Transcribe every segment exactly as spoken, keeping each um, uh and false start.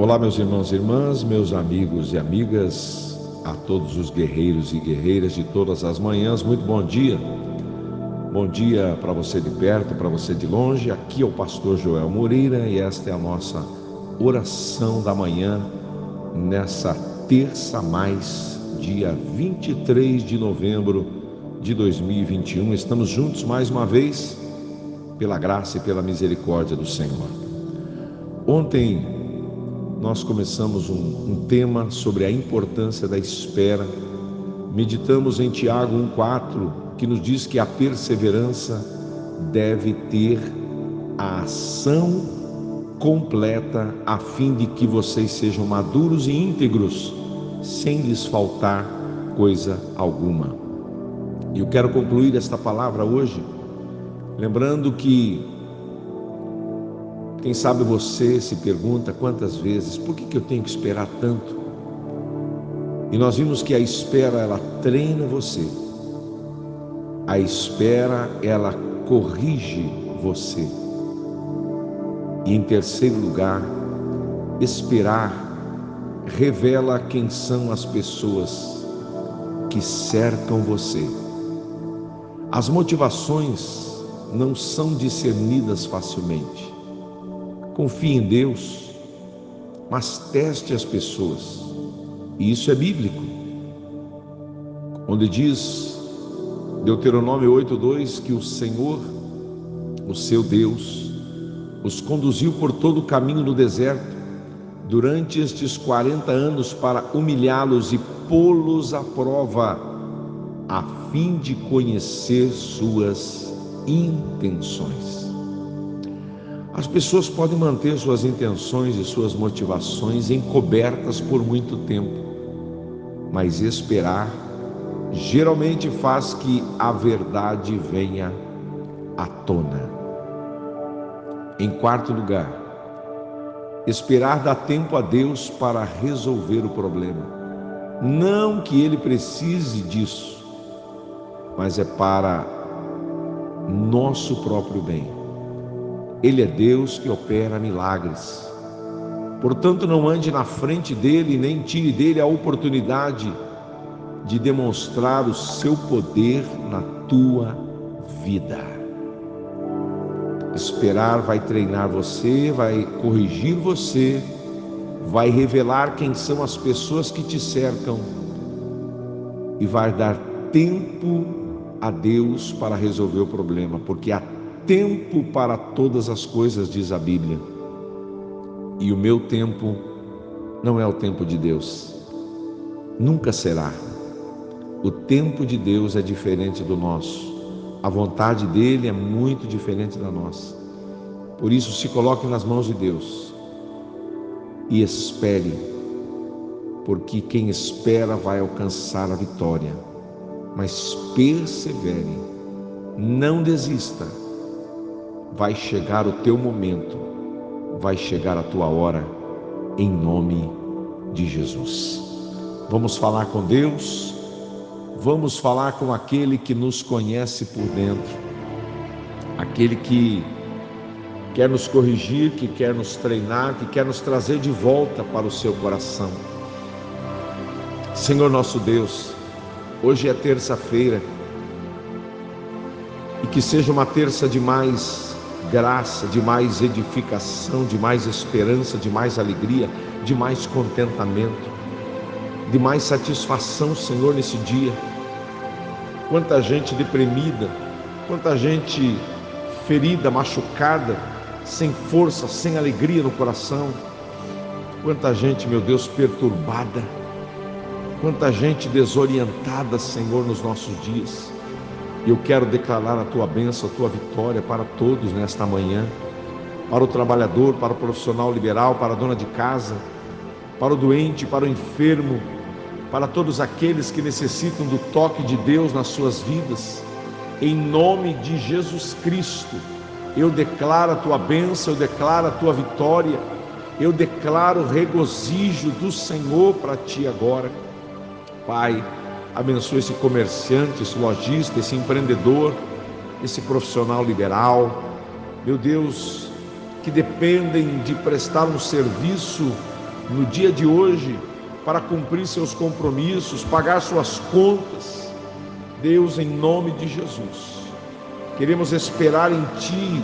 Olá, meus irmãos e irmãs, meus amigos e amigas, a todos os guerreiros e guerreiras de todas as manhãs, muito bom dia. Bom dia para você de perto, para você de longe. Aqui é o pastor Joel Moreira e esta é a nossa oração da manhã, nessa terça mais, dia vinte e três de novembro de dois mil e vinte e um. Estamos juntos mais uma vez, pela graça e pela misericórdia do Senhor. Ontem nós começamos um, um tema sobre a importância da espera. Meditamos em Tiago um, quatro, que nos diz que a perseverança deve ter a ação completa, a fim de que vocês sejam maduros e íntegros, sem lhes faltar coisa alguma. E eu quero concluir esta palavra hoje, lembrando que quem sabe você se pergunta quantas vezes, por que, que eu tenho que esperar tanto? E nós vimos que a espera, ela treina você. A espera, ela corrige você. E em terceiro lugar, esperar revela quem são as pessoas que cercam você. As motivações não são discernidas facilmente. Confie em Deus, mas teste as pessoas. E isso é bíblico, onde diz Deuteronômio oito, dois que o Senhor, o seu Deus, os conduziu por todo o caminho do deserto durante estes quarenta anos para humilhá-los e pô-los à prova, a fim de conhecer suas intenções. As pessoas podem manter suas intenções e suas motivações encobertas por muito tempo, mas esperar geralmente faz que a verdade venha à tona. Em quarto lugar, esperar dá tempo a Deus para resolver o problema. Não que Ele precise disso, mas é para nosso próprio bem. Ele é Deus que opera milagres. Portanto, não ande na frente dele, nem tire dele a oportunidade de demonstrar o seu poder na tua vida. Esperar vai treinar você, vai corrigir você, vai revelar quem são as pessoas que te cercam e vai dar tempo a Deus para resolver o problema, porque a tempo para todas as coisas, diz a Bíblia. E o meu tempo não é o tempo de Deus. Nunca será. O tempo de Deus é diferente do nosso. A vontade dele é muito diferente da nossa. Por isso, se coloque nas mãos de Deus e espere, porque quem espera vai alcançar a vitória. Mas persevere, não desista. Vai chegar o teu momento, vai chegar a tua hora, em nome de Jesus. Vamos falar com Deus, vamos falar com aquele que nos conhece por dentro, aquele que quer nos corrigir, que quer nos treinar, que quer nos trazer de volta para o seu coração. Senhor nosso Deus, hoje é terça-feira, e que seja uma terça de mais graça, de mais edificação, de mais esperança, de mais alegria, de mais contentamento, de mais satisfação, Senhor, nesse dia. Quanta gente deprimida, quanta gente ferida, machucada, sem força, sem alegria no coração. Quanta gente, meu Deus, perturbada, quanta gente desorientada, Senhor, nos nossos dias. Eu quero declarar a tua bênção, a tua vitória para todos nesta manhã, para o trabalhador, para o profissional liberal, para a dona de casa, para o doente, para o enfermo, para todos aqueles que necessitam do toque de Deus nas suas vidas. Em nome de Jesus Cristo, eu declaro a tua bênção, eu declaro a tua vitória, eu declaro o regozijo do Senhor para ti agora, Pai. Abençoe esse comerciante, esse lojista, esse empreendedor, esse profissional liberal, meu Deus, que dependem de prestar um serviço no dia de hoje para cumprir seus compromissos, pagar suas contas. Deus, em nome de Jesus, queremos esperar em Ti,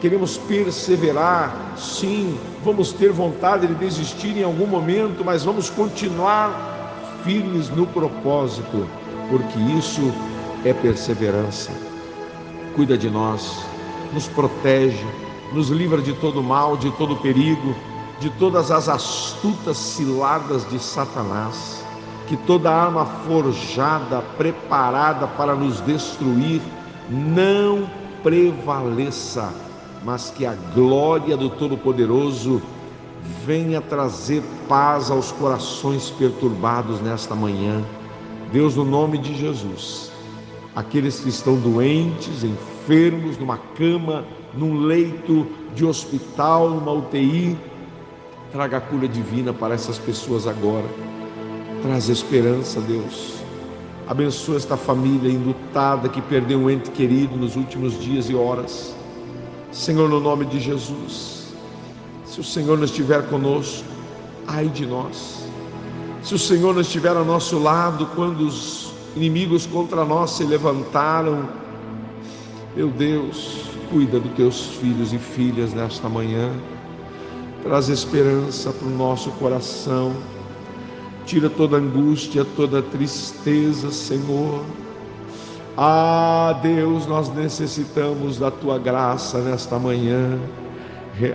queremos perseverar. Sim, vamos ter vontade de desistir em algum momento, mas vamos continuar firmes no propósito, porque isso é perseverança. Cuida de nós, nos protege, nos livra de todo mal, de todo perigo, de todas as astutas ciladas de Satanás, que toda arma forjada, preparada para nos destruir, não prevaleça, mas que a glória do Todo-Poderoso venha trazer paz aos corações perturbados nesta manhã. Deus, no nome de Jesus, aqueles que estão doentes, enfermos, numa cama, num leito de hospital, numa U T I, traga a cura divina para essas pessoas agora. Traz esperança, Deus. Abençoa esta família enlutada que perdeu um ente querido nos últimos dias e horas. Senhor, no nome de Jesus, se o Senhor não estiver conosco, ai de nós. Se o Senhor não estiver ao nosso lado, quando os inimigos contra nós se levantaram, meu Deus, cuida dos teus filhos e filhas nesta manhã. Traz esperança para o nosso coração. Tira toda angústia, toda tristeza, Senhor. Ah, Deus, nós necessitamos da Tua graça nesta manhã.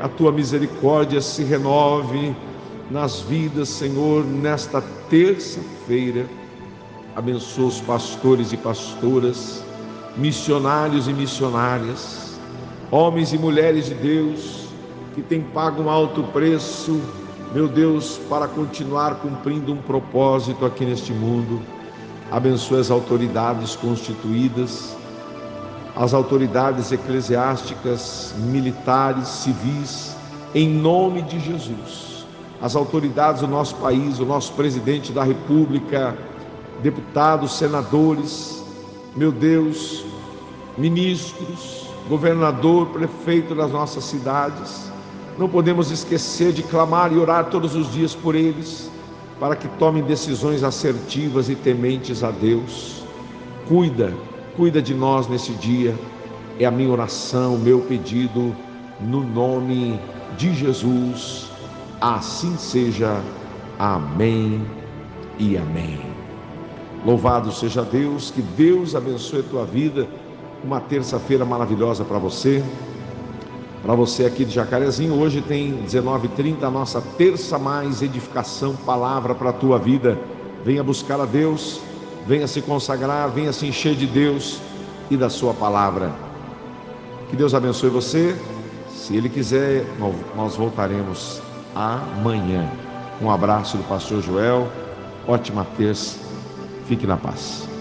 A Tua misericórdia se renove nas vidas, Senhor, nesta terça-feira. Abençoa os pastores e pastoras, missionários e missionárias, homens e mulheres de Deus, que têm pago um alto preço, meu Deus, para continuar cumprindo um propósito aqui neste mundo. Abençoa as autoridades constituídas, as autoridades eclesiásticas, militares, civis, em nome de Jesus. As autoridades do nosso país, o nosso presidente da República, deputados, senadores, meu Deus, ministros, governador, prefeito das nossas cidades. Não podemos esquecer de clamar e orar todos os dias por eles, para que tomem decisões assertivas e tementes a Deus. Cuida, cuida de nós nesse dia. É a minha oração, o meu pedido, no nome de Jesus. Assim seja. Amém e amém. Louvado seja Deus, que Deus abençoe a tua vida. Uma terça-feira maravilhosa para você. Para você aqui de Jacarezinho, hoje tem dezenove e trinta a nossa Terça Mais Edificação, palavra para a tua vida. Venha buscar a Deus, venha se consagrar, venha se encher de Deus e da sua palavra. Que Deus abençoe você. Se Ele quiser, nós voltaremos amanhã. Um abraço do pastor Joel, ótima terça, fique na paz.